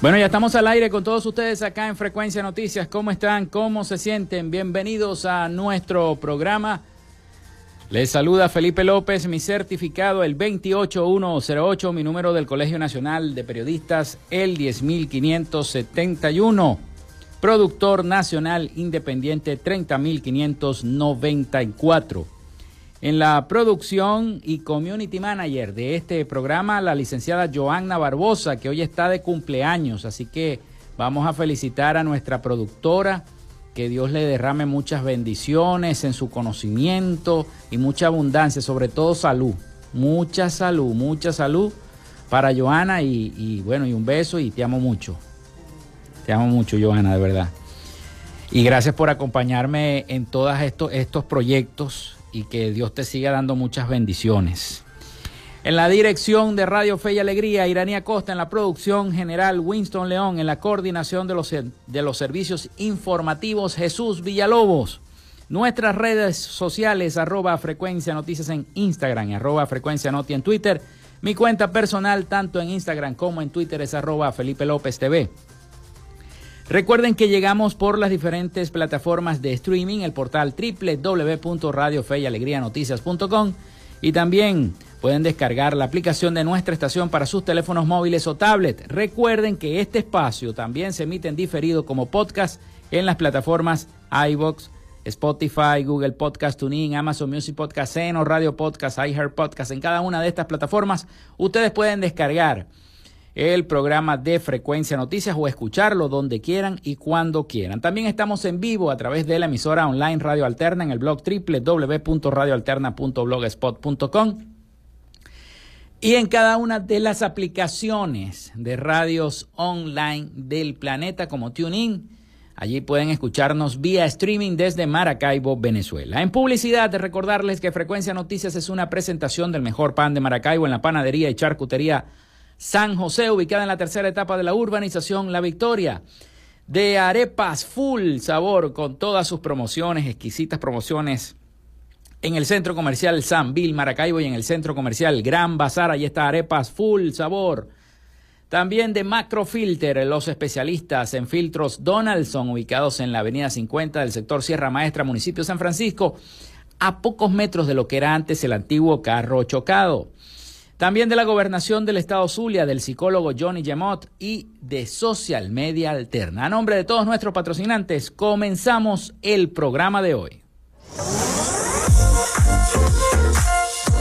Bueno, ya estamos al aire con todos ustedes acá en Frecuencia Noticias. ¿Cómo están? ¿Cómo se sienten? Bienvenidos a nuestro programa. Les saluda Felipe López, mi certificado el 28108, mi número del Colegio Nacional de Periodistas el 10571, productor nacional independiente 30594. En la producción y community manager de este programa, la licenciada Joanna Barboza, que hoy está de cumpleaños, así que vamos a felicitar a nuestra productora, que Dios le derrame muchas bendiciones en su conocimiento y mucha abundancia, sobre todo salud, mucha salud para Joanna y bueno, y un beso y te amo mucho Joanna, de verdad. Y gracias por acompañarme en todos estos proyectos. Y que Dios te siga dando muchas bendiciones. En la dirección de Radio Fe y Alegría, Irani Acosta. En la producción general, Winston León. En la coordinación de los servicios informativos, Jesús Villalobos. Nuestras redes sociales, @Frecuencia Noticias en Instagram, @Frecuencia Noti en Twitter. Mi cuenta personal, tanto en Instagram como en Twitter, es @FelipeLopezTV. Recuerden que llegamos por las diferentes plataformas de streaming, el portal www.radiofeyalegrianoticias.com y también pueden descargar la aplicación de nuestra estación para sus teléfonos móviles o tablet. Recuerden que este espacio también se emite en diferido como podcast en las plataformas iVoox, Spotify, Google Podcast, TuneIn, Amazon Music Podcast, Zeno, Radio Podcast, iHeart Podcast. En cada una de estas plataformas ustedes pueden descargar el programa de Frecuencia Noticias o escucharlo donde quieran y cuando quieran. También estamos en vivo a través de la emisora online Radio Alterna en el blog www.radioalterna.blogspot.com y en cada una de las aplicaciones de radios online del planeta como TuneIn. Allí pueden escucharnos vía streaming desde Maracaibo, Venezuela. En publicidad, recordarles que Frecuencia Noticias es una presentación del mejor pan de Maracaibo en la Panadería y Charcutería San José, ubicada en la tercera etapa de la urbanización La Victoria, de Arepas Full Sabor, con todas sus promociones, exquisitas promociones en el Centro Comercial Sambil Maracaibo y en el Centro Comercial Gran Bazar. Ahí está Arepas Full Sabor. También de Macrofilter, los especialistas en filtros Donaldson, ubicados en la avenida 50 del sector Sierra Maestra, municipio de San Francisco, a pocos metros de lo que era antes el antiguo carro chocado. También de la Gobernación del Estado Zulia, del psicólogo Johnny Gemont y de Social Media Alterna. A nombre de todos nuestros patrocinantes, comenzamos el programa de hoy.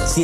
Si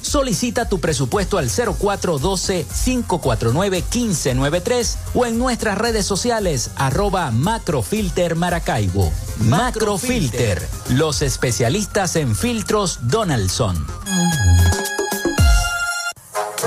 Solicita tu presupuesto al 0412-549-1593 o en nuestras redes sociales @Macrofilter Maracaibo. Macrofilter, los especialistas en filtros Donaldson.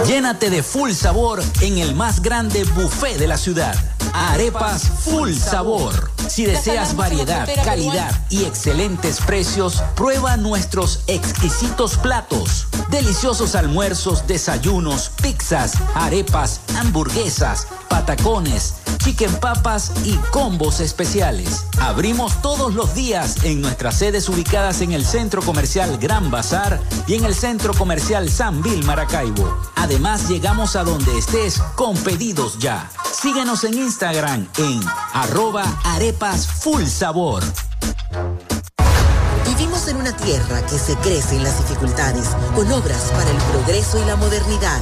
Llénate de full sabor en el más grande buffet de la ciudad. Arepas Full Sabor. Si deseas variedad, calidad y excelentes precios, prueba nuestros exquisitos platos. Deliciosos almuerzos, desayunos, pizzas, arepas, hamburguesas, patacones, chicken papas y combos especiales. Abrimos todos los días en nuestras sedes ubicadas en el Centro Comercial Gran Bazar y en el Centro Comercial Sambil Maracaibo. Además, llegamos a donde estés con pedidos ya. Síguenos en Instagram en @Arepas Full Sabor. Vivimos en una tierra que se crece en las dificultades, con obras para el progreso y la modernidad,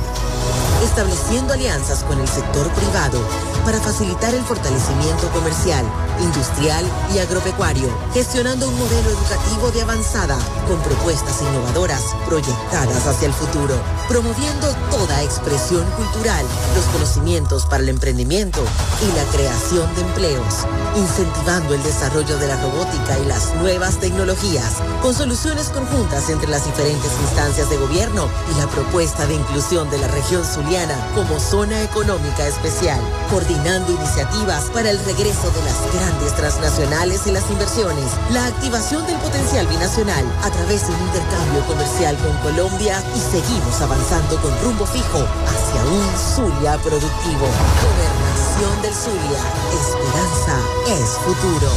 estableciendo alianzas con el sector privado para facilitar el fortalecimiento comercial, industrial y agropecuario, gestionando un modelo educativo de avanzada con propuestas innovadoras proyectadas hacia el futuro, promoviendo toda expresión cultural, los conocimientos para el emprendimiento y la creación de empleos, incentivando el desarrollo de la robótica y las nuevas tecnologías, con soluciones conjuntas entre las diferentes instancias de gobierno y la propuesta de inclusión de la región zuliana como zona económica especial, coordinando iniciativas para el regreso de las grandes transnacionales y las inversiones, la activación del potencial binacional a través de un intercambio comercial con Colombia, y seguimos avanzando con rumbo fijo hacia un Zulia productivo. Gobernación del Zulia. Esperanza es futuro.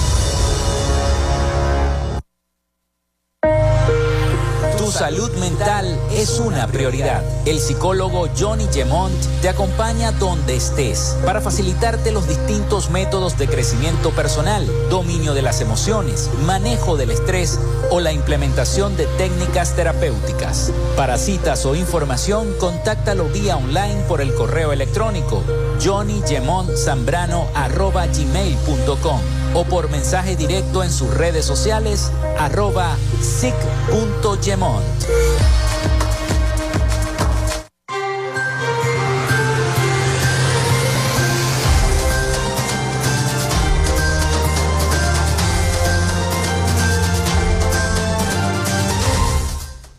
Salud mental es una prioridad. El psicólogo Johnny Gemont te acompaña donde estés para facilitarte los distintos métodos de crecimiento personal, dominio de las emociones, manejo del estrés o la implementación de técnicas terapéuticas. Para citas o información, contáctalo vía online por el correo electrónico johnnygemontzambrano@gmail.com o por mensaje directo en sus redes sociales @sic.gemont.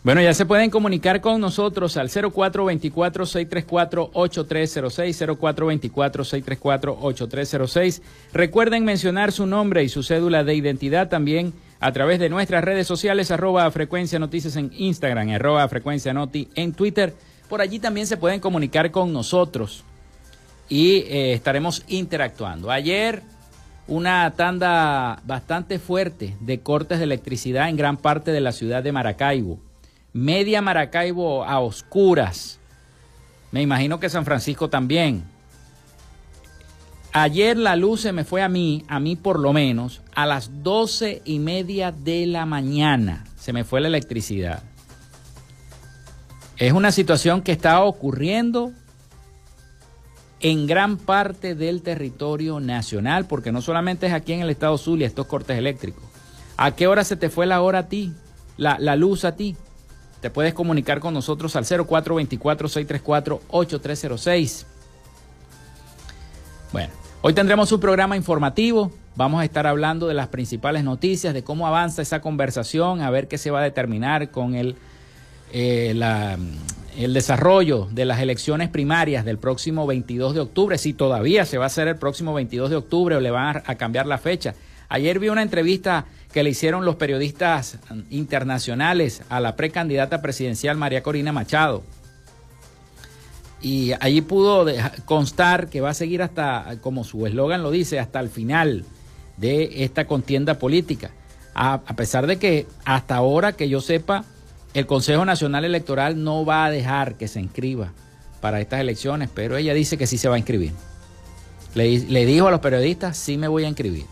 Bueno, ya se pueden comunicar con nosotros al 0424-634-8306, 0424-634-8306. Recuerden mencionar su nombre y su cédula de identidad también a través de nuestras redes sociales, @Frecuencia Noticias en Instagram, @Frecuencia Noti en Twitter. Por allí también se pueden comunicar con nosotros y estaremos interactuando. Ayer, una tanda bastante fuerte de cortes de electricidad en gran parte de la ciudad de Maracaibo. Media Maracaibo a oscuras. Me imagino que San Francisco también. Ayer la luz se me fue a mí por lo menos, a las 12:30 de la mañana. Se me fue la electricidad. Es una situación que está ocurriendo en gran parte del territorio nacional, porque no solamente es aquí en el estado Zulia estos cortes eléctricos. ¿A qué hora se te fue la hora a ti? La luz a ti. Te puedes comunicar con nosotros al 0424-634-8306. Bueno, hoy tendremos un programa informativo. Vamos a estar hablando de las principales noticias, de cómo avanza esa conversación, a ver qué se va a determinar con el desarrollo de las elecciones primarias del próximo 22 de octubre. Si todavía se va a hacer el próximo 22 de octubre o le van a cambiar la fecha. Ayer vi una entrevista que le hicieron los periodistas internacionales a la precandidata presidencial María Corina Machado. Y allí pudo constar que va a seguir hasta, como su eslogan lo dice, hasta el final de esta contienda política. A pesar de que hasta ahora, que yo sepa, El Consejo Nacional Electoral no va a dejar que se inscriba para estas elecciones, pero ella dice que sí se va a inscribir. Le dijo a los periodistas, sí me voy a inscribir.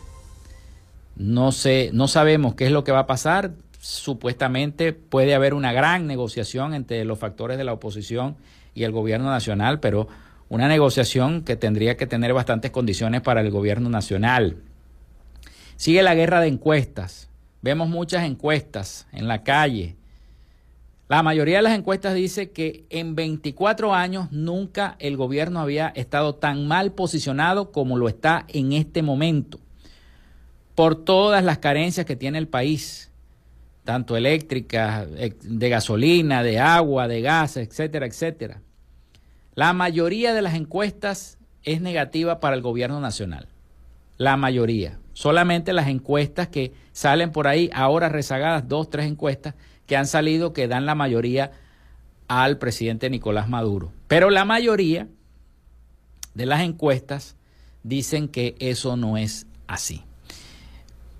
No sabemos qué es lo que va a pasar. Supuestamente puede haber una gran negociación entre los factores de la oposición y el gobierno nacional, pero una negociación que tendría que tener bastantes condiciones para el gobierno nacional. Sigue la guerra de encuestas. Vemos muchas encuestas en la calle. La mayoría de las encuestas dice que en 24 años nunca el gobierno había estado tan mal posicionado como lo está en este momento, por todas las carencias que tiene el país, tanto eléctricas, de gasolina, de agua, de gas, etcétera, etcétera. La mayoría de las encuestas es negativa para el gobierno nacional, la mayoría. Solamente las encuestas que salen por ahí, ahora rezagadas, 2, 3 encuestas, que han salido que dan la mayoría al presidente Nicolás Maduro. Pero la mayoría de las encuestas dicen que eso no es así.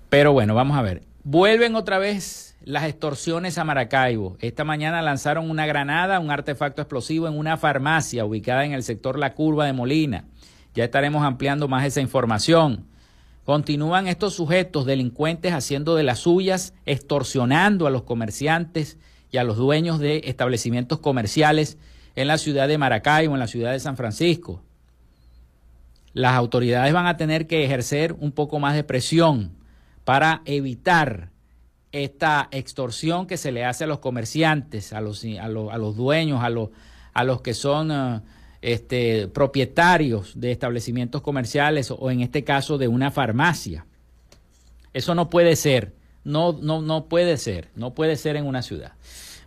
Pero bueno, vamos a ver. Vuelven otra vez las extorsiones a Maracaibo. Esta mañana lanzaron una granada, un artefacto explosivo en una farmacia ubicada en el sector La Curva de Molina. Ya estaremos ampliando más esa información. Continúan estos sujetos delincuentes haciendo de las suyas, extorsionando a los comerciantes y a los dueños de establecimientos comerciales en la ciudad de Maracaibo, en la ciudad de San Francisco. Las autoridades van a tener que ejercer un poco más de presión para evitar esta extorsión que se le hace a los comerciantes, a los dueños, a los que son propietarios de establecimientos comerciales o en este caso de una farmacia. Eso no puede ser, no puede ser en una ciudad.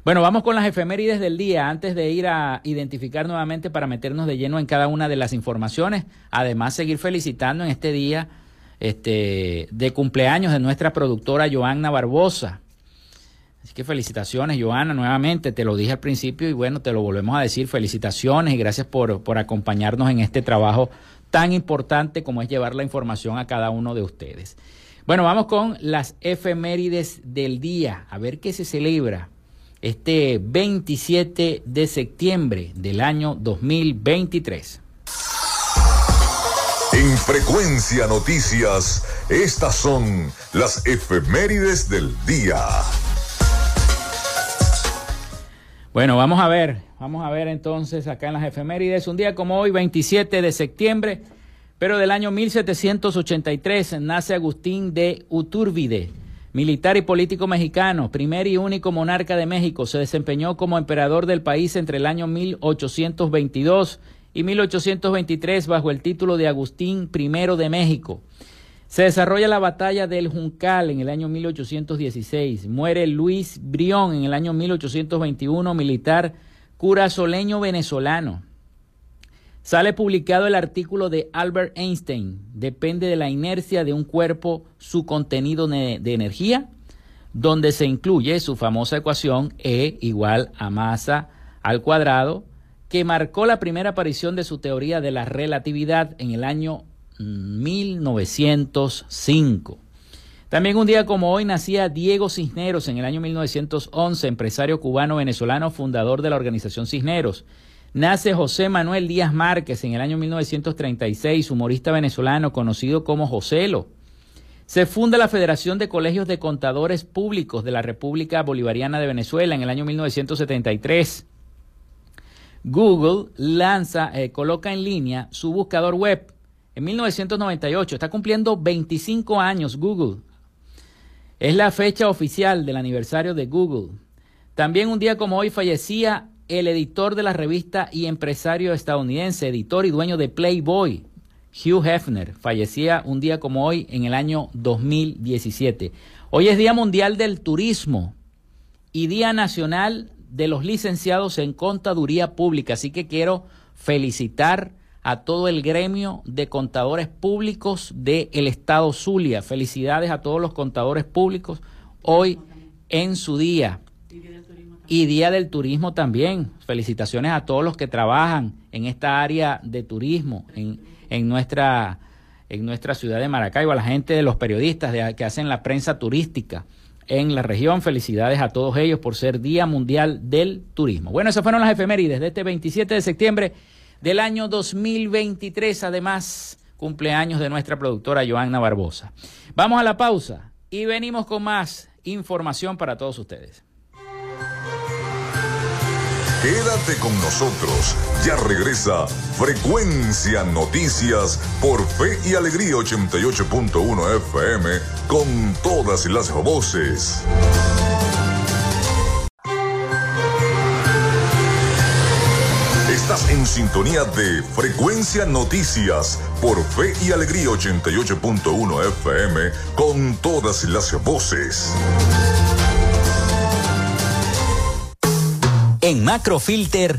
Bueno, vamos con las efemérides del día antes de ir a identificar nuevamente para meternos de lleno en cada una de las informaciones. Además, seguir felicitando en este día de cumpleaños de nuestra productora Joanna Barboza. Así que felicitaciones, Joanna, nuevamente, te lo dije al principio y bueno, te lo volvemos a decir, felicitaciones y gracias por acompañarnos en este trabajo tan importante como es llevar la información a cada uno de ustedes. Bueno, vamos con las efemérides del día, a ver qué se celebra este 27 de septiembre del año 2023. En Frecuencia Noticias, estas son las efemérides del día. Bueno, vamos a ver entonces acá en las efemérides. Un día como hoy, 27 de septiembre, pero del año 1783, nace Agustín de Iturbide, militar y político mexicano, primer y único monarca de México. Se desempeñó como emperador del país entre el año 1822 y 1823 bajo el título de Agustín I de México. Se desarrolla la batalla del Juncal en el año 1816. Muere Luis Brión en el año 1821, militar curazoleño venezolano. Sale publicado el artículo de Albert Einstein. Depende de la inercia de un cuerpo su contenido de energía, donde se incluye su famosa ecuación E igual a masa al cuadrado, que marcó la primera aparición de su teoría de la relatividad en el año 1905. También un día como hoy nacía Diego Cisneros en el año 1911, empresario cubano-venezolano, fundador de la organización Cisneros. Nace José Manuel Díaz Márquez en el año 1936, humorista venezolano conocido como Joselo. Se funda la Federación de Colegios de Contadores Públicos de la República Bolivariana de Venezuela en el año 1973. Google coloca en línea su buscador web. En 1998, está cumpliendo 25 años Google. Es la fecha oficial del aniversario de Google. También un día como hoy fallecía el editor de la revista y empresario estadounidense, editor y dueño de Playboy, Hugh Hefner. Fallecía un día como hoy en el año 2017. Hoy es Día Mundial del Turismo y Día Nacional de los Licenciados en Contaduría Pública. Así que quiero felicitar a todo el gremio de contadores públicos del estado Zulia. Felicidades a todos los contadores públicos hoy en su día. Y Día del Turismo también. Felicitaciones a todos los que trabajan en esta área de turismo, en nuestra ciudad de Maracaibo, a la gente de los periodistas que hacen la prensa turística, en la región. Felicidades a todos ellos por ser Día Mundial del Turismo. Bueno, esas fueron las efemérides de este 27 de septiembre del año 2023. Además, cumpleaños de nuestra productora Joanna Barboza. Vamos a la pausa y venimos con más información para todos ustedes. Quédate con nosotros, ya regresa Frecuencia Noticias por Fe y Alegría 88.1 FM con todas las voces. Estás en sintonía de Frecuencia Noticias por Fe y Alegría 88.1 FM con todas las voces. En Macrofilter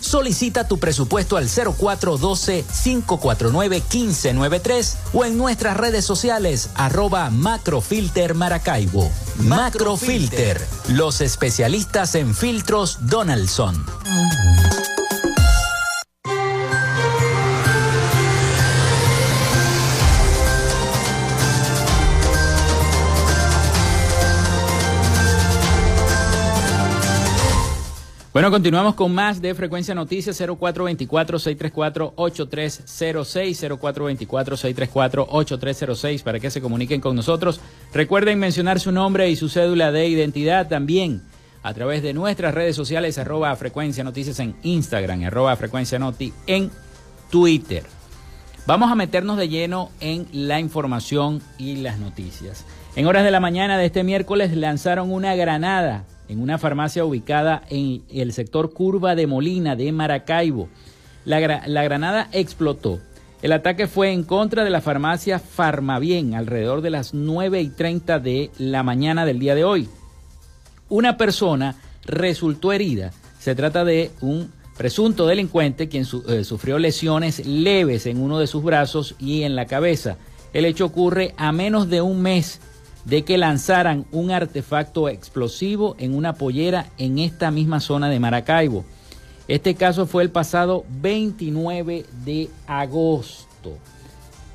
Solicita tu presupuesto al 0412-549-1593 o en nuestras redes sociales @Macrofilter Maracaibo. Macrofilter, los especialistas en filtros Donaldson. Bueno, continuamos con más de Frecuencia Noticias. 0424-634-8306, 0424-634-8306, para que se comuniquen con nosotros. Recuerden mencionar su nombre y su cédula de identidad también a través de nuestras redes sociales, @Frecuencia Noticias en Instagram, @Frecuencia Noti en Twitter. Vamos a meternos de lleno en la información y las noticias. En horas de la mañana de este miércoles lanzaron una granada en una farmacia ubicada en el sector Curva de Molina de Maracaibo. La granada explotó. El ataque fue en contra de la farmacia Farmabien alrededor de las 9:30 de la mañana del día de hoy. Una persona resultó herida. Se trata de un presunto delincuente quien sufrió lesiones leves en uno de sus brazos y en la cabeza. El hecho ocurre a menos de un mes de que lanzaran un artefacto explosivo en una pollera en esta misma zona de Maracaibo. Este caso fue el pasado 29 de agosto.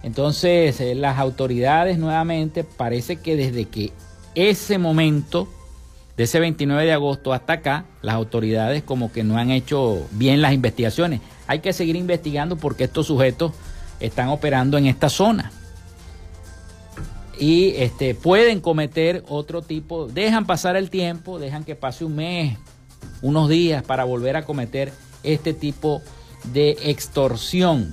Entonces, las autoridades nuevamente parece que desde que ese momento, de ese 29 de agosto hasta acá, las autoridades como que no han hecho bien las investigaciones. Hay que seguir investigando porque estos sujetos están operando en esta zona. Y pueden cometer otro tipo, dejan pasar el tiempo, dejan que pase un mes, unos días para volver a cometer este tipo de extorsión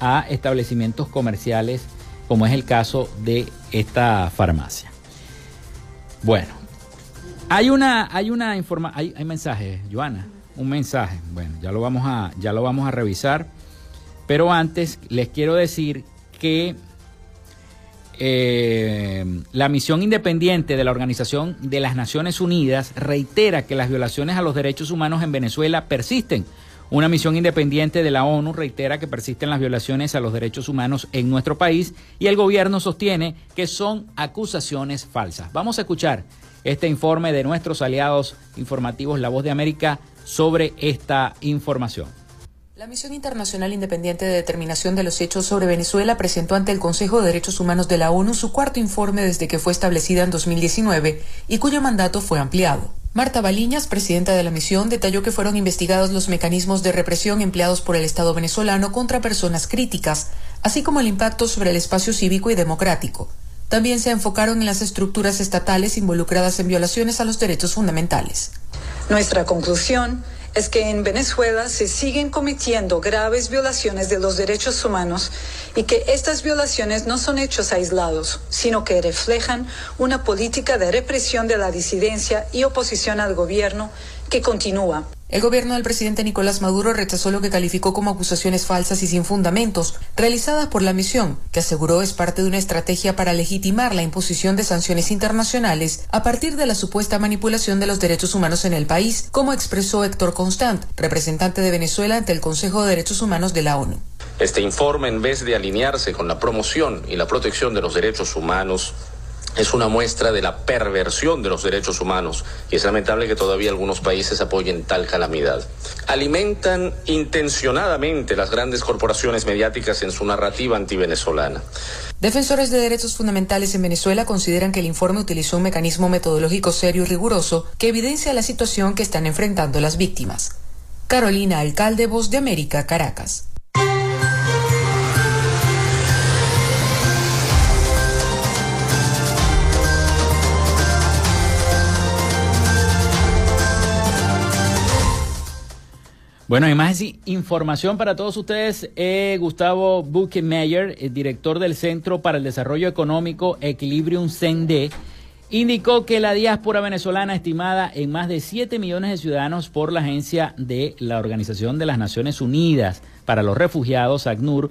a establecimientos comerciales, como es el caso de esta farmacia. Bueno, hay mensajes, Joanna, un mensaje. Bueno, ya lo vamos a revisar, pero antes les quiero decir que la misión independiente de la Organización de las Naciones Unidas reitera que las violaciones a los derechos humanos en Venezuela persisten. Una misión independiente de la ONU reitera que persisten las violaciones a los derechos humanos en nuestro país y el gobierno sostiene que son acusaciones falsas. Vamos a escuchar este informe de nuestros aliados informativos La Voz de América sobre esta información. La Misión Internacional Independiente de Determinación de los Hechos sobre Venezuela presentó ante el Consejo de Derechos Humanos de la ONU su cuarto informe desde que fue establecida en 2019 y cuyo mandato fue ampliado. Marta Baliñas, presidenta de la misión, detalló que fueron investigados los mecanismos de represión empleados por el Estado venezolano contra personas críticas, así como el impacto sobre el espacio cívico y democrático. También se enfocaron en las estructuras estatales involucradas en violaciones a los derechos fundamentales. Nuestra conclusión es que en Venezuela se siguen cometiendo graves violaciones de los derechos humanos y que estas violaciones no son hechos aislados, sino que reflejan una política de represión de la disidencia y oposición al gobierno que continúa. El gobierno del presidente Nicolás Maduro rechazó lo que calificó como acusaciones falsas y sin fundamentos realizadas por la misión, que aseguró es parte de una estrategia para legitimar la imposición de sanciones internacionales a partir de la supuesta manipulación de los derechos humanos en el país, como expresó Héctor Constant, representante de Venezuela ante el Consejo de Derechos Humanos de la ONU. Este informe, en vez de alinearse con la promoción y la protección de los derechos humanos, es una muestra de la perversión de los derechos humanos, y es lamentable que todavía algunos países apoyen tal calamidad. Alimentan intencionadamente las grandes corporaciones mediáticas en su narrativa antivenezolana. Defensores de derechos fundamentales en Venezuela consideran que el informe utilizó un mecanismo metodológico serio y riguroso que evidencia la situación que están enfrentando las víctimas. Carolina Alcalde, Voz de América, Caracas. Bueno, hay más información para todos ustedes. Gustavo Buchmeyer, el director del Centro para el Desarrollo Económico Equilibrium CENDE, indicó que la diáspora venezolana, estimada en más de 7 millones de ciudadanos por la agencia de la Organización de las Naciones Unidas para los Refugiados, ACNUR,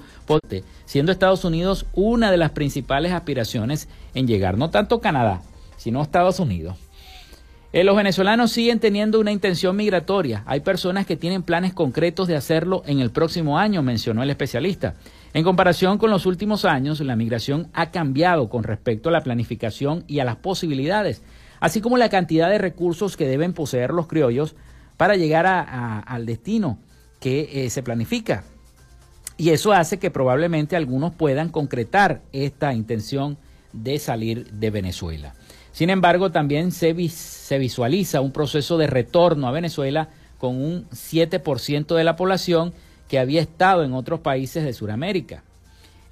siendo Estados Unidos una de las principales aspiraciones en llegar, no tanto Canadá, sino Estados Unidos. Los venezolanos siguen teniendo una intención migratoria. Hay personas que tienen planes concretos de hacerlo en el próximo año, mencionó el especialista. En comparación con los últimos años, la migración ha cambiado con respecto a la planificación y a las posibilidades, así como la cantidad de recursos que deben poseer los criollos para llegar al destino que se planifica. Y eso hace que probablemente algunos puedan concretar esta intención de salir de Venezuela. Sin embargo, también se visualiza un proceso de retorno a Venezuela con un 7% de la población que había estado en otros países de Sudamérica.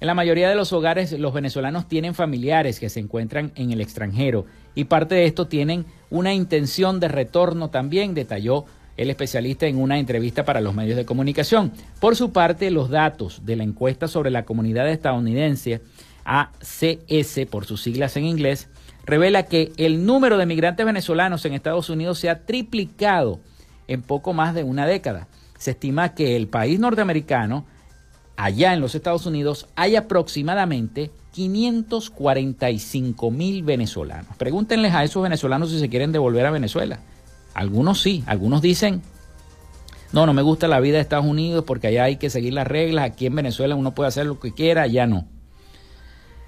En la mayoría de los hogares, los venezolanos tienen familiares que se encuentran en el extranjero y parte de esto tienen una intención de retorno también, detalló el especialista en una entrevista para los medios de comunicación. Por su parte, los datos de la encuesta sobre la comunidad estadounidense, ACS por sus siglas en inglés, revela que el número de migrantes venezolanos en Estados Unidos se ha triplicado en poco más de una década. Se estima que el país norteamericano, allá en los Estados Unidos, hay aproximadamente 545 mil venezolanos. Pregúntenles a esos venezolanos si se quieren devolver a Venezuela. Algunos sí, algunos dicen, no me gusta la vida de Estados Unidos porque allá hay que seguir las reglas, aquí en Venezuela uno puede hacer lo que quiera, allá no.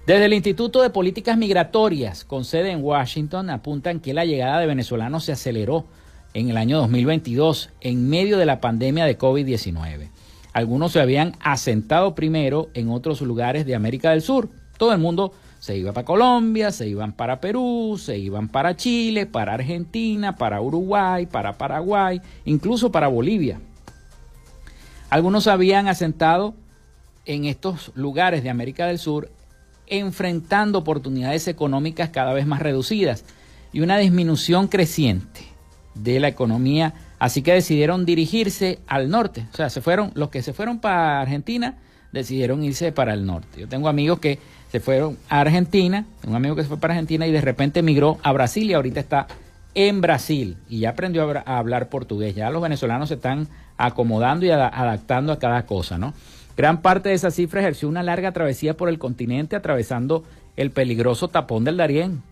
Desde el Instituto de Políticas Migratorias, con sede en Washington, apuntan que la llegada de venezolanos se aceleró en el año 2022, en medio de la pandemia de COVID-19. Algunos se habían asentado primero en otros lugares de América del Sur. Todo el mundo se iba para Colombia, se iban para Perú, se iban para Chile, para Argentina, para Uruguay, para Paraguay, incluso para Bolivia. Algunos se habían asentado en estos lugares de América del Sur, enfrentando oportunidades económicas cada vez más reducidas y una disminución creciente de la economía, así que decidieron dirigirse al norte. O sea, los que se fueron para Argentina decidieron irse para el norte. Yo tengo amigos que se fueron a Argentina, un amigo que se fue para Argentina y de repente migró a Brasil y ahorita está en Brasil y ya aprendió a hablar portugués. Ya los venezolanos se están acomodando y adaptando a cada cosa, ¿no? Gran parte de esa cifra ejerció una larga travesía por el continente, atravesando el peligroso tapón del Darién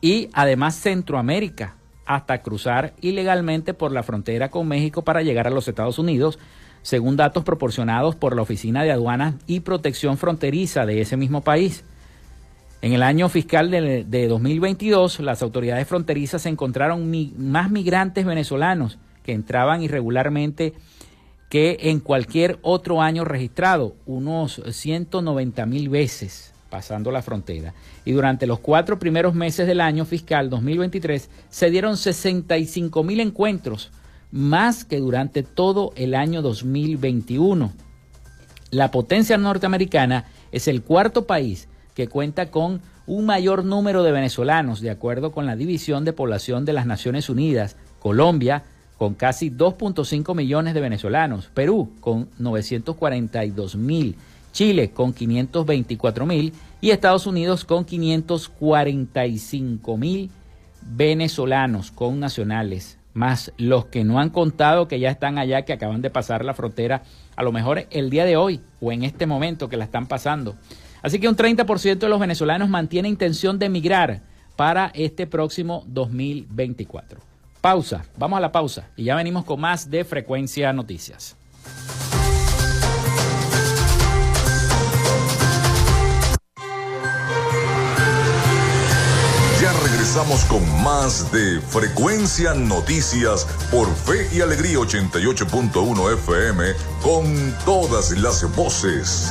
y además Centroamérica, hasta cruzar ilegalmente por la frontera con México para llegar a los Estados Unidos, según datos proporcionados por la Oficina de Aduanas y Protección Fronteriza de ese mismo país. En el año fiscal de 2022, las autoridades fronterizas encontraron más migrantes venezolanos que entraban irregularmente que en cualquier otro año registrado, unos 190 mil veces pasando la frontera. Y durante los 4 primeros meses del año fiscal 2023 se dieron 65 mil encuentros, más que durante todo el año 2021. La potencia norteamericana es el cuarto país que cuenta con un mayor número de venezolanos, de acuerdo con la División de Población de las Naciones Unidas. Colombia, con casi 2.5 millones de venezolanos, Perú con 942 mil, Chile con 524 mil y Estados Unidos con 545 mil venezolanos con nacionales más los que no han contado, que ya están allá, que acaban de pasar la frontera, a lo mejor el día de hoy o en este momento que la están pasando. Así que un 30% de los venezolanos mantiene intención de emigrar para este próximo 2024. Pausa, vamos a la pausa y ya venimos con más de Frecuencia Noticias. Estamos con más de Frecuencia Noticias por Fe y Alegría 88.1 FM con todas las voces.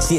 Si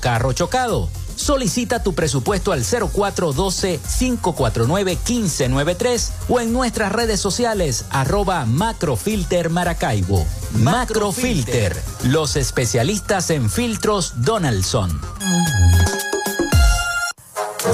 carro chocado. Solicita tu presupuesto al 0412-549-1593 o en nuestras redes sociales @Macrofilter Maracaibo. Macrofilter, los especialistas en filtros Donaldson.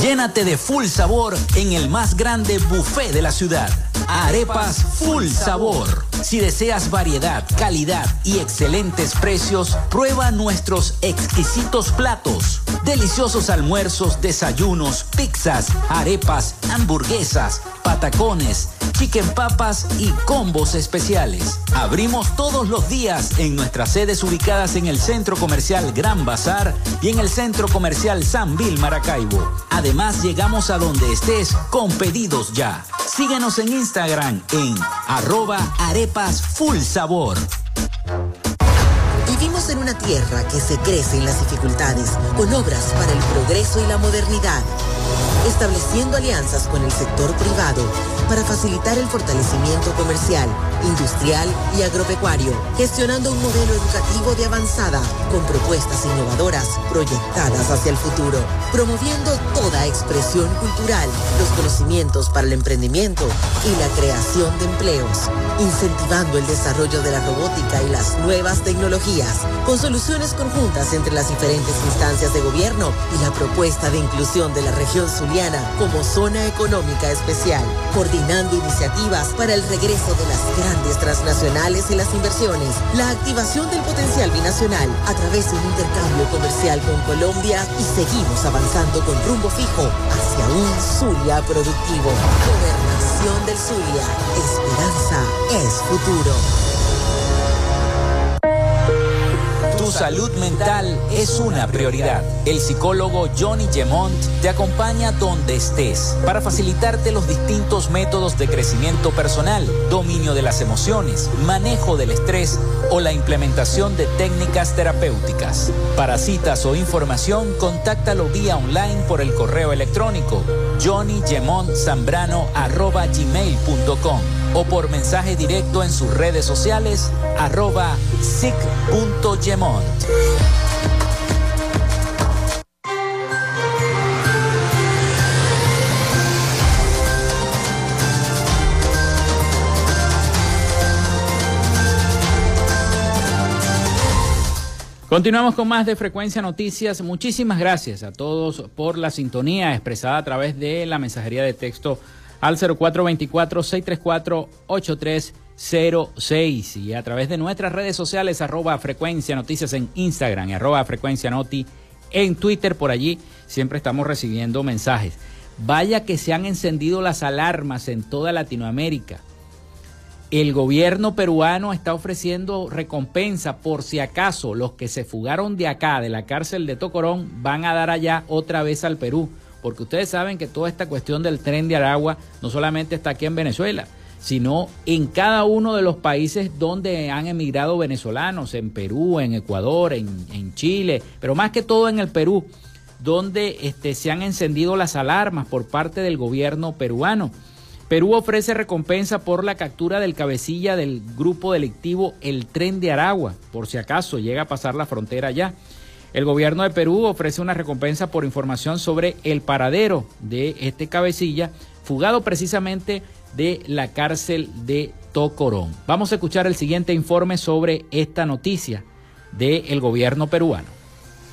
Llénate de full sabor en el más grande buffet de la ciudad. Arepas Full Sabor. Si deseas variedad, calidad y excelentes precios, prueba nuestros exquisitos platos. Deliciosos almuerzos, desayunos, pizzas, arepas, hamburguesas, patacones, chicken papas y combos especiales. Abrimos todos los días en nuestras sedes ubicadas en el Centro Comercial Gran Bazar y en el Centro Comercial Sambil Maracaibo. Además, llegamos a donde estés con pedidos ya. Síguenos en Instagram en @Arepas Full Sabor. Vivimos en una tierra que se crece en las dificultades, con obras para el progreso y la modernidad, estableciendo alianzas con el sector privado para facilitar el fortalecimiento comercial, industrial y agropecuario, gestionando un modelo educativo de avanzada con propuestas innovadoras proyectadas hacia el futuro, promoviendo toda expresión cultural, los conocimientos para el emprendimiento y la creación de empleos, incentivando el desarrollo de la robótica y las nuevas tecnologías, con soluciones conjuntas entre las diferentes instancias de gobierno y la propuesta de inclusión de la región zuliana como zona económica especial, coordinando iniciativas para el regreso de las grandes transnacionales y las inversiones, la activación del potencial binacional a través de un intercambio comercial con Colombia, y seguimos avanzando con rumbo fijo hacia un Zulia productivo. Gobernación del Zulia. Esperanza es futuro. Tu salud mental es una prioridad. El psicólogo Johnny Gemont te acompaña donde estés para facilitarte los distintos métodos de crecimiento personal, dominio de las emociones, manejo del estrés o la implementación de técnicas terapéuticas. Para citas o información, contáctalo vía online por el correo electrónico johnnygemontzambrano@gmail.com o por mensaje directo en sus redes sociales @sic.gemont. Continuamos con más de Frecuencia Noticias. Muchísimas gracias a todos por la sintonía expresada a través de la mensajería de texto al 0424-634-8306 y a través de nuestras redes sociales, @Frecuencia Noticias en Instagram y @Frecuencia Noti en Twitter. Por allí siempre estamos recibiendo mensajes. Vaya que se han encendido las alarmas en toda Latinoamérica. El gobierno peruano está ofreciendo recompensa por si acaso los que se fugaron de acá, de la cárcel de Tocorón, van a dar allá otra vez al Perú. Porque ustedes saben que toda esta cuestión del Tren de Aragua no solamente está aquí en Venezuela, sino en cada uno de los países donde han emigrado venezolanos, en Perú, en Ecuador, en Chile, pero más que todo en el Perú, donde se han encendido las alarmas por parte del gobierno peruano. Perú ofrece recompensa por la captura del cabecilla del grupo delictivo El Tren de Aragua, por si acaso llega a pasar la frontera allá. El gobierno de Perú ofrece una recompensa por información sobre el paradero de este cabecilla, fugado precisamente de la cárcel de Tocorón. Vamos a escuchar el siguiente informe sobre esta noticia del gobierno peruano.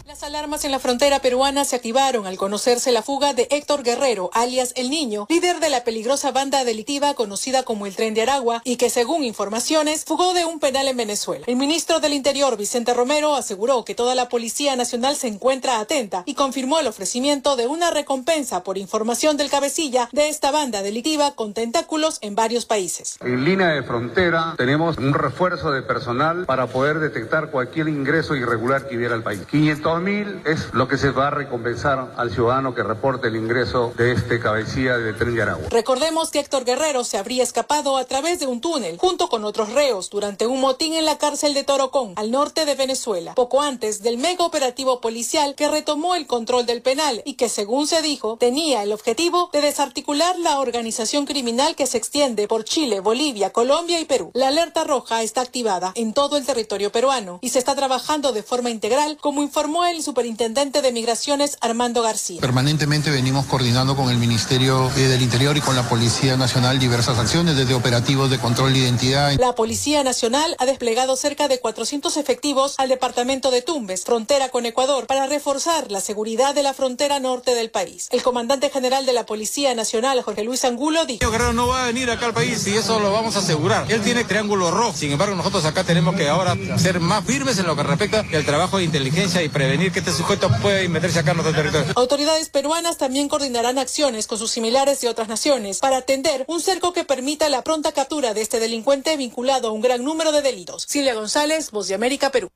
Las alarmas en la frontera peruana se activaron al conocerse la fuga de Héctor Guerrero, alias El Niño, líder de la peligrosa banda delictiva conocida como el Tren de Aragua y que, según informaciones, fugó de un penal en Venezuela. El ministro del Interior, Vicente Romero, aseguró que toda la Policía Nacional se encuentra atenta y confirmó el ofrecimiento de una recompensa por información del cabecilla de esta banda delictiva con tentáculos en varios países. En línea de frontera tenemos un refuerzo de personal para poder detectar cualquier ingreso irregular que hubiera al país. 500.000 es lo que se va a recompensar al ciudadano que reporte el ingreso de este cabecilla de Tren de Aragua. Recordemos que Héctor Guerrero se habría escapado a través de un túnel junto con otros reos durante un motín en la cárcel de Tocorón, al norte de Venezuela, poco antes del mega operativo policial que retomó el control del penal y que, según se dijo, tenía el objetivo de desarticular la organización criminal que se extiende por Chile, Bolivia, Colombia y Perú. La alerta roja está activada en todo el territorio peruano y se está trabajando de forma integral, como informó el superintendente de Migraciones, Armando García. Permanentemente venimos coordinando con el Ministerio del Interior y con la Policía Nacional diversas acciones, desde operativos de control de identidad. La Policía Nacional ha desplegado cerca de 400 efectivos al departamento de Tumbes, frontera con Ecuador, para reforzar la seguridad de la frontera norte del país. El comandante general de la Policía Nacional, Jorge Luis Angulo, dijo: Guerrero no va a venir acá al país y eso lo vamos a asegurar. Él tiene triángulo rojo. Sin embargo, nosotros acá tenemos que ahora ser más firmes en lo que respecta al trabajo de inteligencia y prevenir que este sujeto pueda meterse acá en nuestro territorio. Autoridades peruanas también coordinarán acciones con sus similares de otras naciones para atender un cerco que permita la pronta captura de este delincuente vinculado a un gran número de delitos. Silvia González, Voz de América, Perú.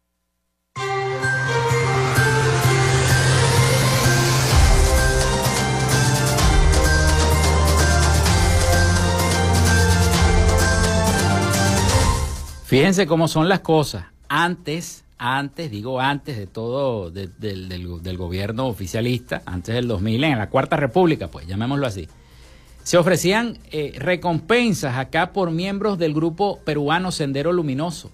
Fíjense cómo son las cosas. Antes de todo del gobierno oficialista, antes del 2000, en la Cuarta República, pues llamémoslo así, se ofrecían recompensas acá por miembros del grupo peruano Sendero Luminoso,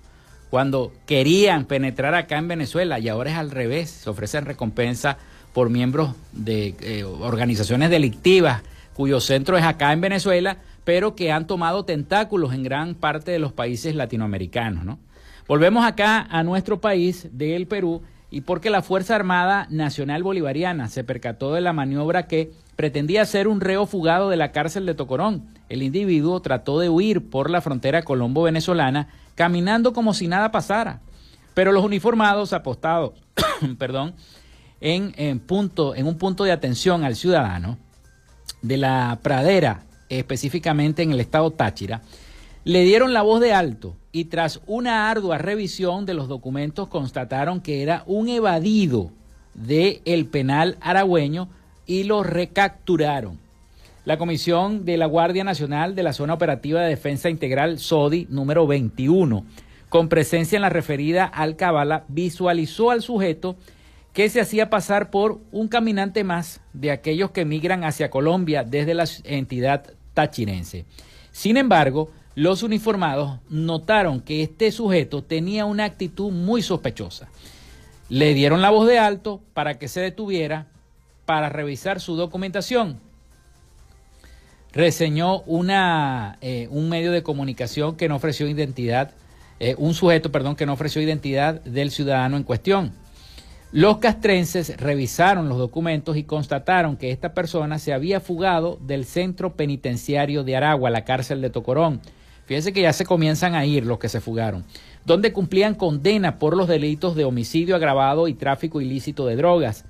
cuando querían penetrar acá en Venezuela, y ahora es al revés, se ofrecen recompensas por miembros de organizaciones delictivas cuyo centro es acá en Venezuela, pero que han tomado tentáculos en gran parte de los países latinoamericanos, ¿no? Volvemos acá a nuestro país del Perú, y porque la Fuerza Armada Nacional Bolivariana se percató de la maniobra que pretendía ser un reo fugado de la cárcel de Tocorón. El individuo trató de huir por la frontera colombo-venezolana, caminando como si nada pasara. Pero los uniformados apostados en un punto de atención al ciudadano de la Pradera, específicamente en el estado Táchira, le dieron la voz de alto y tras una ardua revisión de los documentos constataron que era un evadido del penal aragüeño y lo recapturaron. La Comisión de la Guardia Nacional de la Zona Operativa de Defensa Integral SODI número 21, con presencia en la referida Alcabala, visualizó al sujeto que se hacía pasar por un caminante más de aquellos que migran hacia Colombia desde la entidad tachirense. Sin embargo, los uniformados notaron que este sujeto tenía una actitud muy sospechosa. Le dieron la voz de alto para que se detuviera para revisar su documentación. Reseñó un medio de comunicación que no ofreció identidad un sujeto que no ofreció identidad del ciudadano en cuestión. Los castrenses revisaron los documentos y constataron que esta persona se había fugado del centro penitenciario de Aragua, la cárcel de Tocorón. Fíjense que ya se comienzan a ir los que se fugaron, donde cumplían condena por los delitos de homicidio agravado y tráfico ilícito de drogas.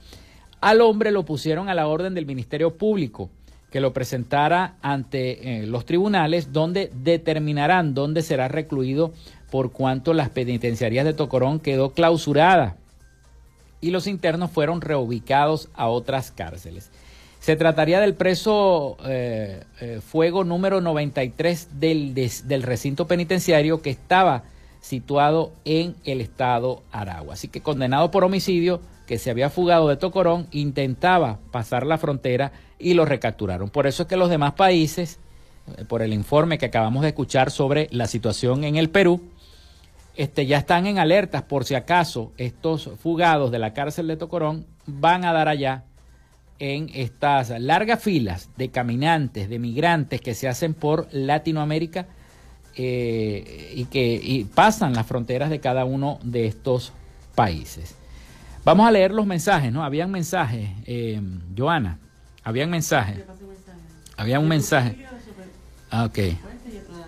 Al hombre lo pusieron a la orden del Ministerio Público, que lo presentara ante los tribunales, donde determinarán dónde será recluido, por cuanto las penitenciarías de Tocorón quedó clausurada y los internos fueron reubicados a otras cárceles. Se trataría del preso fuego número 93 del recinto penitenciario, que estaba situado en el estado Aragua. Así que condenado por homicidio, que se había fugado de Tocorón, intentaba pasar la frontera y lo recapturaron. Por eso es que los demás países, por el informe que acabamos de escuchar sobre la situación en el Perú, ya están en alertas por si acaso estos fugados de la cárcel de Tocorón van a dar allá en estas largas filas de caminantes, de migrantes que se hacen por Latinoamérica y que pasan las fronteras de cada uno de estos países. Vamos a leer los mensajes, ¿no? Habían mensajes, Joanna, habían mensajes. Había un mensaje. Ah, ok.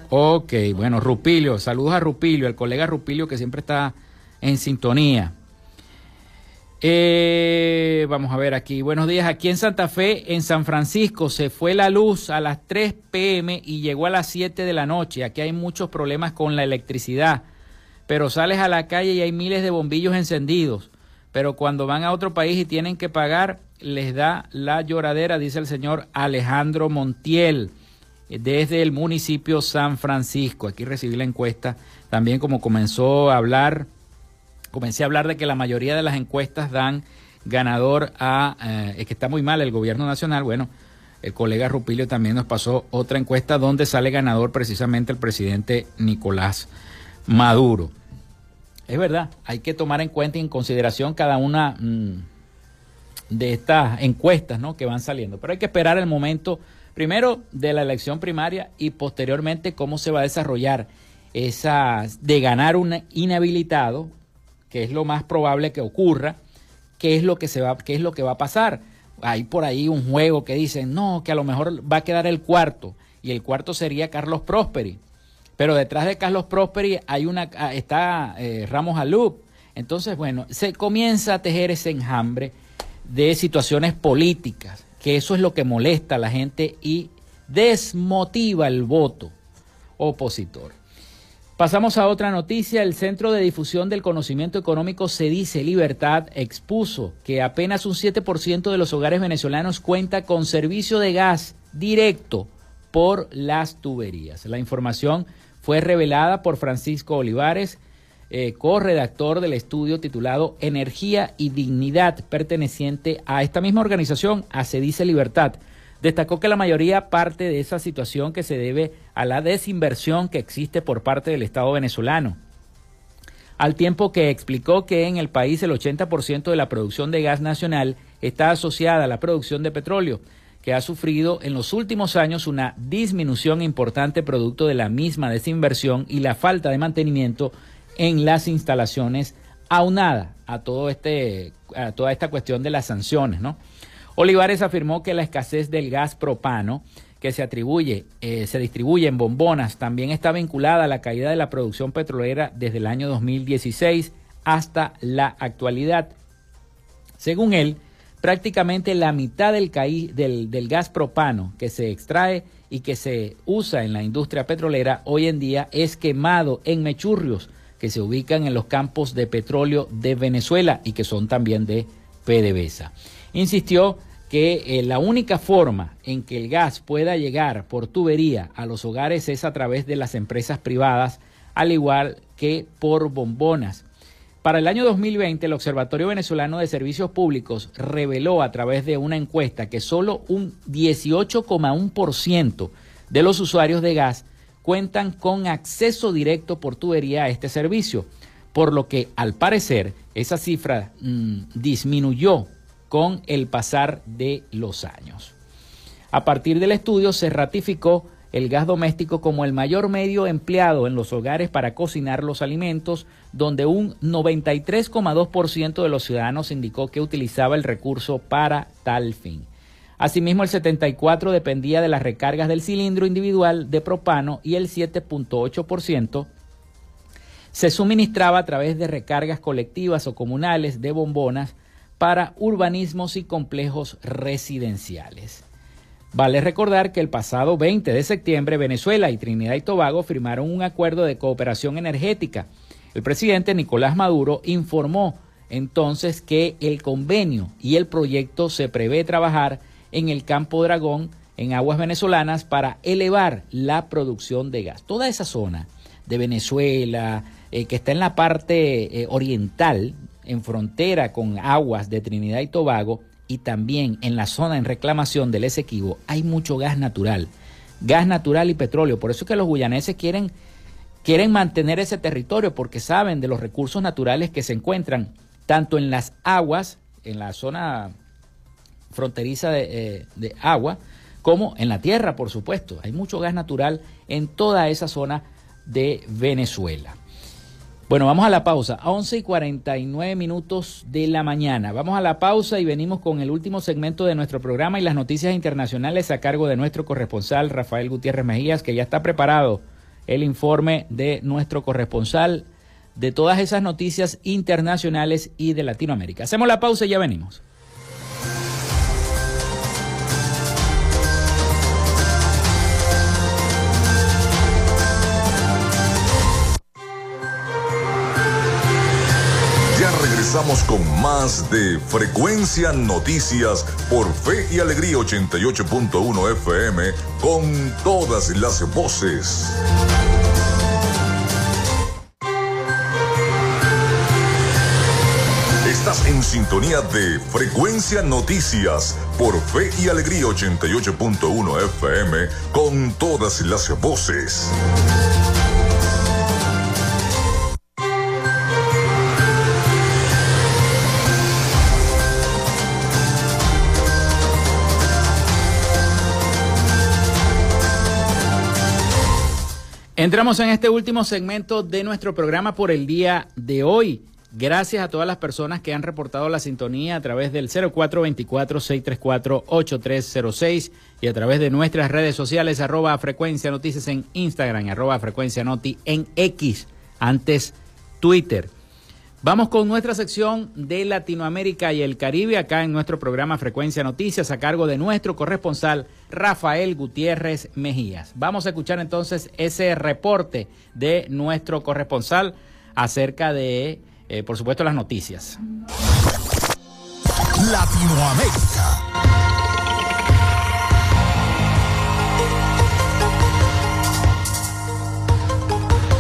Ok, bueno, Rupilio, saludos a Rupilio, el colega Rupilio que siempre está en sintonía. Vamos a ver aquí, buenos días, aquí en Santa Fe, en San Francisco, se fue la luz a las 3 p.m. y llegó a las 7 de la noche. Aquí hay muchos problemas con la electricidad, pero sales a la calle y hay miles de bombillos encendidos. Pero cuando van a otro país y tienen que pagar, les da la lloradera, dice el señor Alejandro Montiel, desde el municipio San Francisco. Aquí recibí la encuesta también, como comencé a hablar de que la mayoría de las encuestas dan ganador a... es que está muy mal el gobierno nacional. Bueno, el colega Rupilio también nos pasó otra encuesta donde sale ganador precisamente el presidente Nicolás Maduro. Es verdad, hay que tomar en cuenta y en consideración cada una de estas encuestas, ¿no?, que van saliendo. Pero hay que esperar el momento, primero, de la elección primaria y posteriormente cómo se va a desarrollar esa de ganar un inhabilitado, que es lo más probable que ocurra, qué es lo que va a pasar. Hay por ahí un juego que dicen, no, que a lo mejor va a quedar el cuarto, y el cuarto sería Carlos Prosperi. Pero detrás de Carlos Prosperi está Ramos Allup. Entonces, bueno, se comienza a tejer ese enjambre de situaciones políticas, que eso es lo que molesta a la gente y desmotiva el voto opositor. Pasamos a otra noticia. El Centro de Difusión del Conocimiento Económico Cedice Libertad expuso que apenas un 7% de los hogares venezolanos cuenta con servicio de gas directo por las tuberías. La información fue revelada por Francisco Olivares, corredactor del estudio titulado Energía y Dignidad, perteneciente a esta misma organización, a Cedice Libertad. Destacó que la mayoría parte de esa situación que se debe a la desinversión que existe por parte del Estado venezolano, al tiempo que explicó que en el país el 80% de la producción de gas nacional está asociada a la producción de petróleo, que ha sufrido en los últimos años una disminución importante producto de la misma desinversión y la falta de mantenimiento en las instalaciones, aunada a toda esta cuestión de las sanciones, ¿no? Olivares afirmó que la escasez del gas propano, que se distribuye en bombonas, también está vinculada a la caída de la producción petrolera desde el año 2016 hasta la actualidad. Según él, prácticamente la mitad del gas propano que se extrae y que se usa en la industria petrolera hoy en día es quemado en mechurrios que se ubican en los campos de petróleo de Venezuela y que son también de PDVSA. Insistió que la única forma en que el gas pueda llegar por tubería a los hogares es a través de las empresas privadas, al igual que por bombonas. Para el año 2020, el Observatorio Venezolano de Servicios Públicos reveló a través de una encuesta que solo un 18,1% de los usuarios de gas cuentan con acceso directo por tubería a este servicio, por lo que, al parecer, esa cifra disminuyó con el pasar de los años. A partir del estudio se ratificó el gas doméstico como el mayor medio empleado en los hogares para cocinar los alimentos, donde un 93,2% de los ciudadanos indicó que utilizaba el recurso para tal fin. Asimismo, el 74% dependía de las recargas del cilindro individual de propano y el 7,8% se suministraba a través de recargas colectivas o comunales de bombonas para urbanismos y complejos residenciales. Vale recordar que el pasado 20 de septiembre, Venezuela y Trinidad y Tobago firmaron un acuerdo de cooperación energética. El presidente Nicolás Maduro informó entonces que el convenio y el proyecto se prevé trabajar en el Campo Dragón, en aguas venezolanas, para elevar la producción de gas. Toda esa zona de Venezuela, que está en la parte oriental, en frontera con aguas de Trinidad y Tobago, y también en la zona en reclamación del Esequibo, hay mucho gas natural y petróleo. Por eso es que los guyaneses quieren mantener ese territorio, porque saben de los recursos naturales que se encuentran tanto en las aguas, en la zona fronteriza de agua, como en la tierra, por supuesto. Hay mucho gas natural en toda esa zona de Venezuela. Bueno, vamos a la pausa, 11:49 de la mañana. Vamos a la pausa y venimos con el último segmento de nuestro programa y las noticias internacionales a cargo de nuestro corresponsal Rafael Gutiérrez Mejías, que ya está preparado el informe de nuestro corresponsal de todas esas noticias internacionales y de Latinoamérica. Hacemos la pausa y ya venimos. Estamos con más de Frecuencia Noticias por Fe y Alegría 88.1 FM con todas las voces. Estás en sintonía de Frecuencia Noticias por Fe y Alegría 88.1 FM con todas las voces. Entramos en este último segmento de nuestro programa por el día de hoy. Gracias a todas las personas que han reportado la sintonía a través del 0424-634-8306 y a través de nuestras redes sociales, @Frecuencia Noticias en Instagram, @Frecuencia Noti en X, antes Twitter. Vamos con nuestra sección de Latinoamérica y el Caribe, acá en nuestro programa Frecuencia Noticias, a cargo de nuestro corresponsal Rafael Gutiérrez Mejías. Vamos a escuchar entonces ese reporte de nuestro corresponsal acerca de, por supuesto, las noticias. Latinoamérica.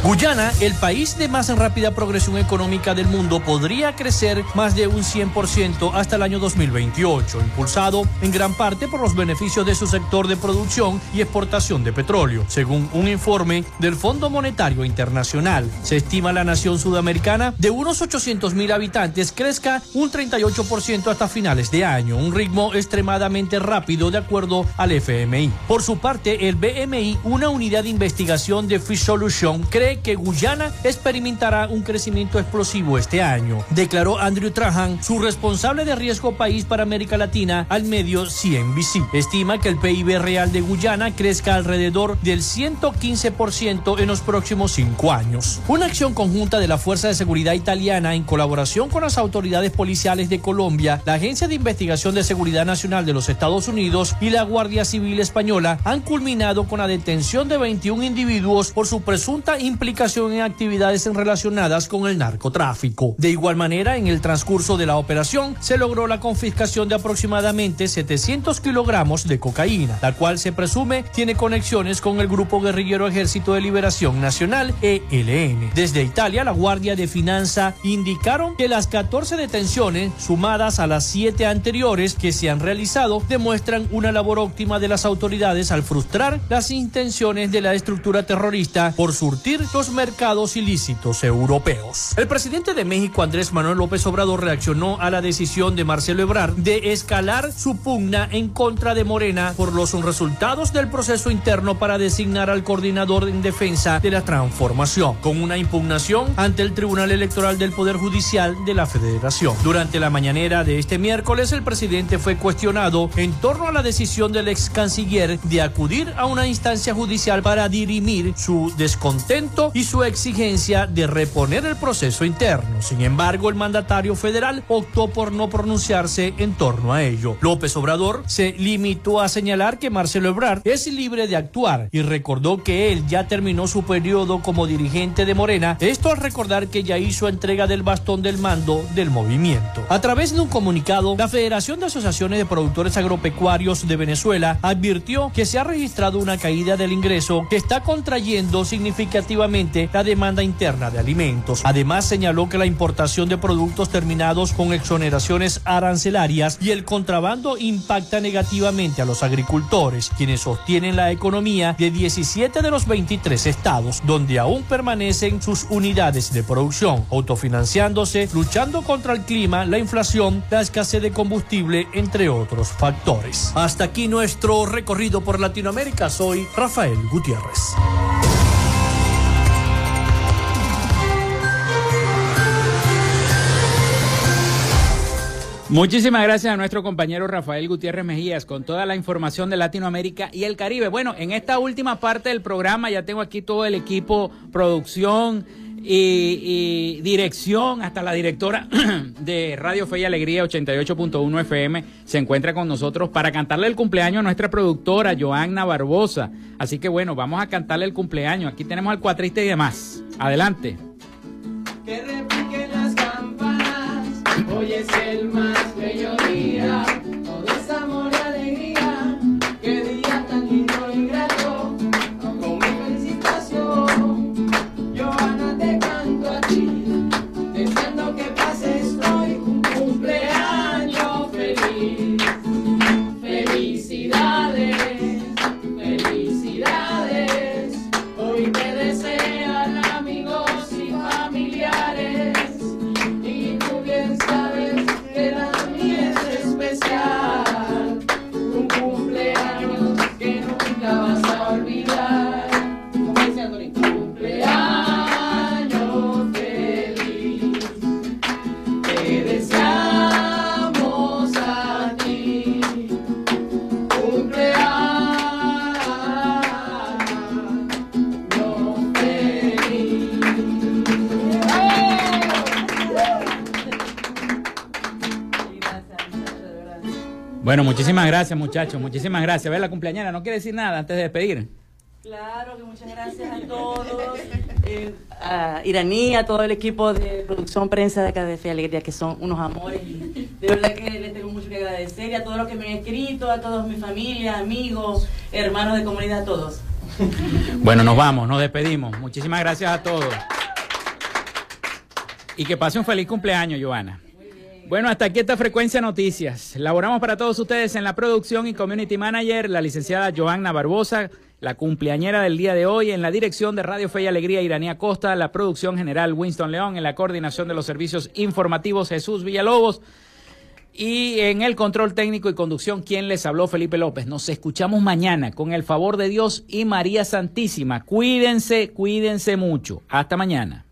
Guyana, el país de más rápida progresión económica del mundo, podría crecer más de un 100% hasta el año 2028, impulsado en gran parte por los beneficios de su sector de producción y exportación de petróleo. Según un informe del Fondo Monetario Internacional, se estima la nación sudamericana de unos 800.000 habitantes crezca un 38% hasta finales de año, un ritmo extremadamente rápido de acuerdo al FMI. Por su parte, el BMI, una unidad de investigación de Fish Solution, cree que Guyana experimentará un crecimiento explosivo este año, declaró Andrew Trahan, su responsable de riesgo país para América Latina, al medio CNBC. Estima que el PIB real de Guyana crezca alrededor del 115% en los próximos 5 años. Una acción conjunta de la Fuerza de Seguridad Italiana en colaboración con las autoridades policiales de Colombia, la Agencia de Investigación de Seguridad Nacional de los Estados Unidos y la Guardia Civil Española han culminado con la detención de 21 individuos por su presunta implicación en actividades relacionadas con el narcotráfico. De igual manera, en el transcurso de la operación, se logró la confiscación de aproximadamente 700 kilogramos de cocaína, la cual se presume tiene conexiones con el grupo guerrillero Ejército de Liberación Nacional, ELN. Desde Italia, la Guardia de Finanza indicaron que las 14 detenciones, sumadas a las 7 anteriores que se han realizado, demuestran una labor óptima de las autoridades al frustrar las intenciones de la estructura terrorista por surtir los mercados ilícitos europeos. El presidente de México, Andrés Manuel López Obrador, reaccionó a la decisión de Marcelo Ebrard de escalar su pugna en contra de Morena por los resultados del proceso interno para designar al coordinador en defensa de la transformación, con una impugnación ante el Tribunal Electoral del Poder Judicial de la Federación. Durante la mañanera de este miércoles, el presidente fue cuestionado en torno a la decisión del ex canciller de acudir a una instancia judicial para dirimir su descontento y su exigencia de reponer el proceso interno. Sin embargo, el mandatario federal optó por no pronunciarse en torno a ello. López Obrador se limitó a señalar que Marcelo Ebrard es libre de actuar y recordó que él ya terminó su periodo como dirigente de Morena, esto al recordar que ya hizo entrega del bastón del mando del movimiento. A través de un comunicado, la Federación de Asociaciones de Productores Agropecuarios de Venezuela advirtió que se ha registrado una caída del ingreso que está contrayendo significativamente la demanda interna de alimentos. Además, señaló que la importación de productos terminados con exoneraciones arancelarias y el contrabando impacta negativamente a los agricultores, quienes sostienen la economía de 17 de los 23 estados, donde aún permanecen sus unidades de producción, autofinanciándose, luchando contra el clima, la inflación, la escasez de combustible, entre otros factores. Hasta aquí nuestro recorrido por Latinoamérica. Soy Rafael Gutiérrez. Muchísimas gracias a nuestro compañero Rafael Gutiérrez Mejías con toda la información de Latinoamérica y el Caribe. Bueno, en esta última parte del programa ya tengo aquí todo el equipo, producción y dirección, hasta la directora de Radio Fe y Alegría 88.1 FM se encuentra con nosotros para cantarle el cumpleaños a nuestra productora Joanna Barboza. Así que bueno, vamos a cantarle el cumpleaños. Aquí tenemos al cuatrista y demás. Adelante. Que repiquen las campanas, hoy es el más bello día, todo es amor y alegría, qué día tan lindo y grato, con mi felicitación, Johanna te canto a ti, deseando que pases hoy un cumpleaños feliz, felicidades, felicidades, hoy te desean amigos y familiares. Un cumpleaños que nunca vas a olvidar. Cumpleaños feliz. Te deseamos a ti. Cumpleaños feliz. Bueno, muchísimas gracias, muchachos, muchísimas gracias. A ver, la cumpleañera no quiere decir nada antes de despedir. Claro, que muchas gracias a todos, a Irani, a todo el equipo de producción prensa de acá de Fe y Alegría, que son unos amores. De verdad que les tengo mucho que agradecer, y a todos los que me han escrito, a todos mi familia, amigos, hermanos de comunidad, a todos. Bueno, nos vamos, nos despedimos. Muchísimas gracias a todos. Y que pase un feliz cumpleaños, Johanna. Bueno, hasta aquí esta Frecuencia Noticias. Laboramos para todos ustedes en la producción y community manager, la licenciada Joanna Barboza, la cumpleañera del día de hoy, en la dirección de Radio Fe y Alegría, Irani Acosta, la producción general Winston León, en la coordinación de los servicios informativos Jesús Villalobos, y en el control técnico y conducción, quien les habló, Felipe López. Nos escuchamos mañana, con el favor de Dios y María Santísima. Cuídense, cuídense mucho. Hasta mañana.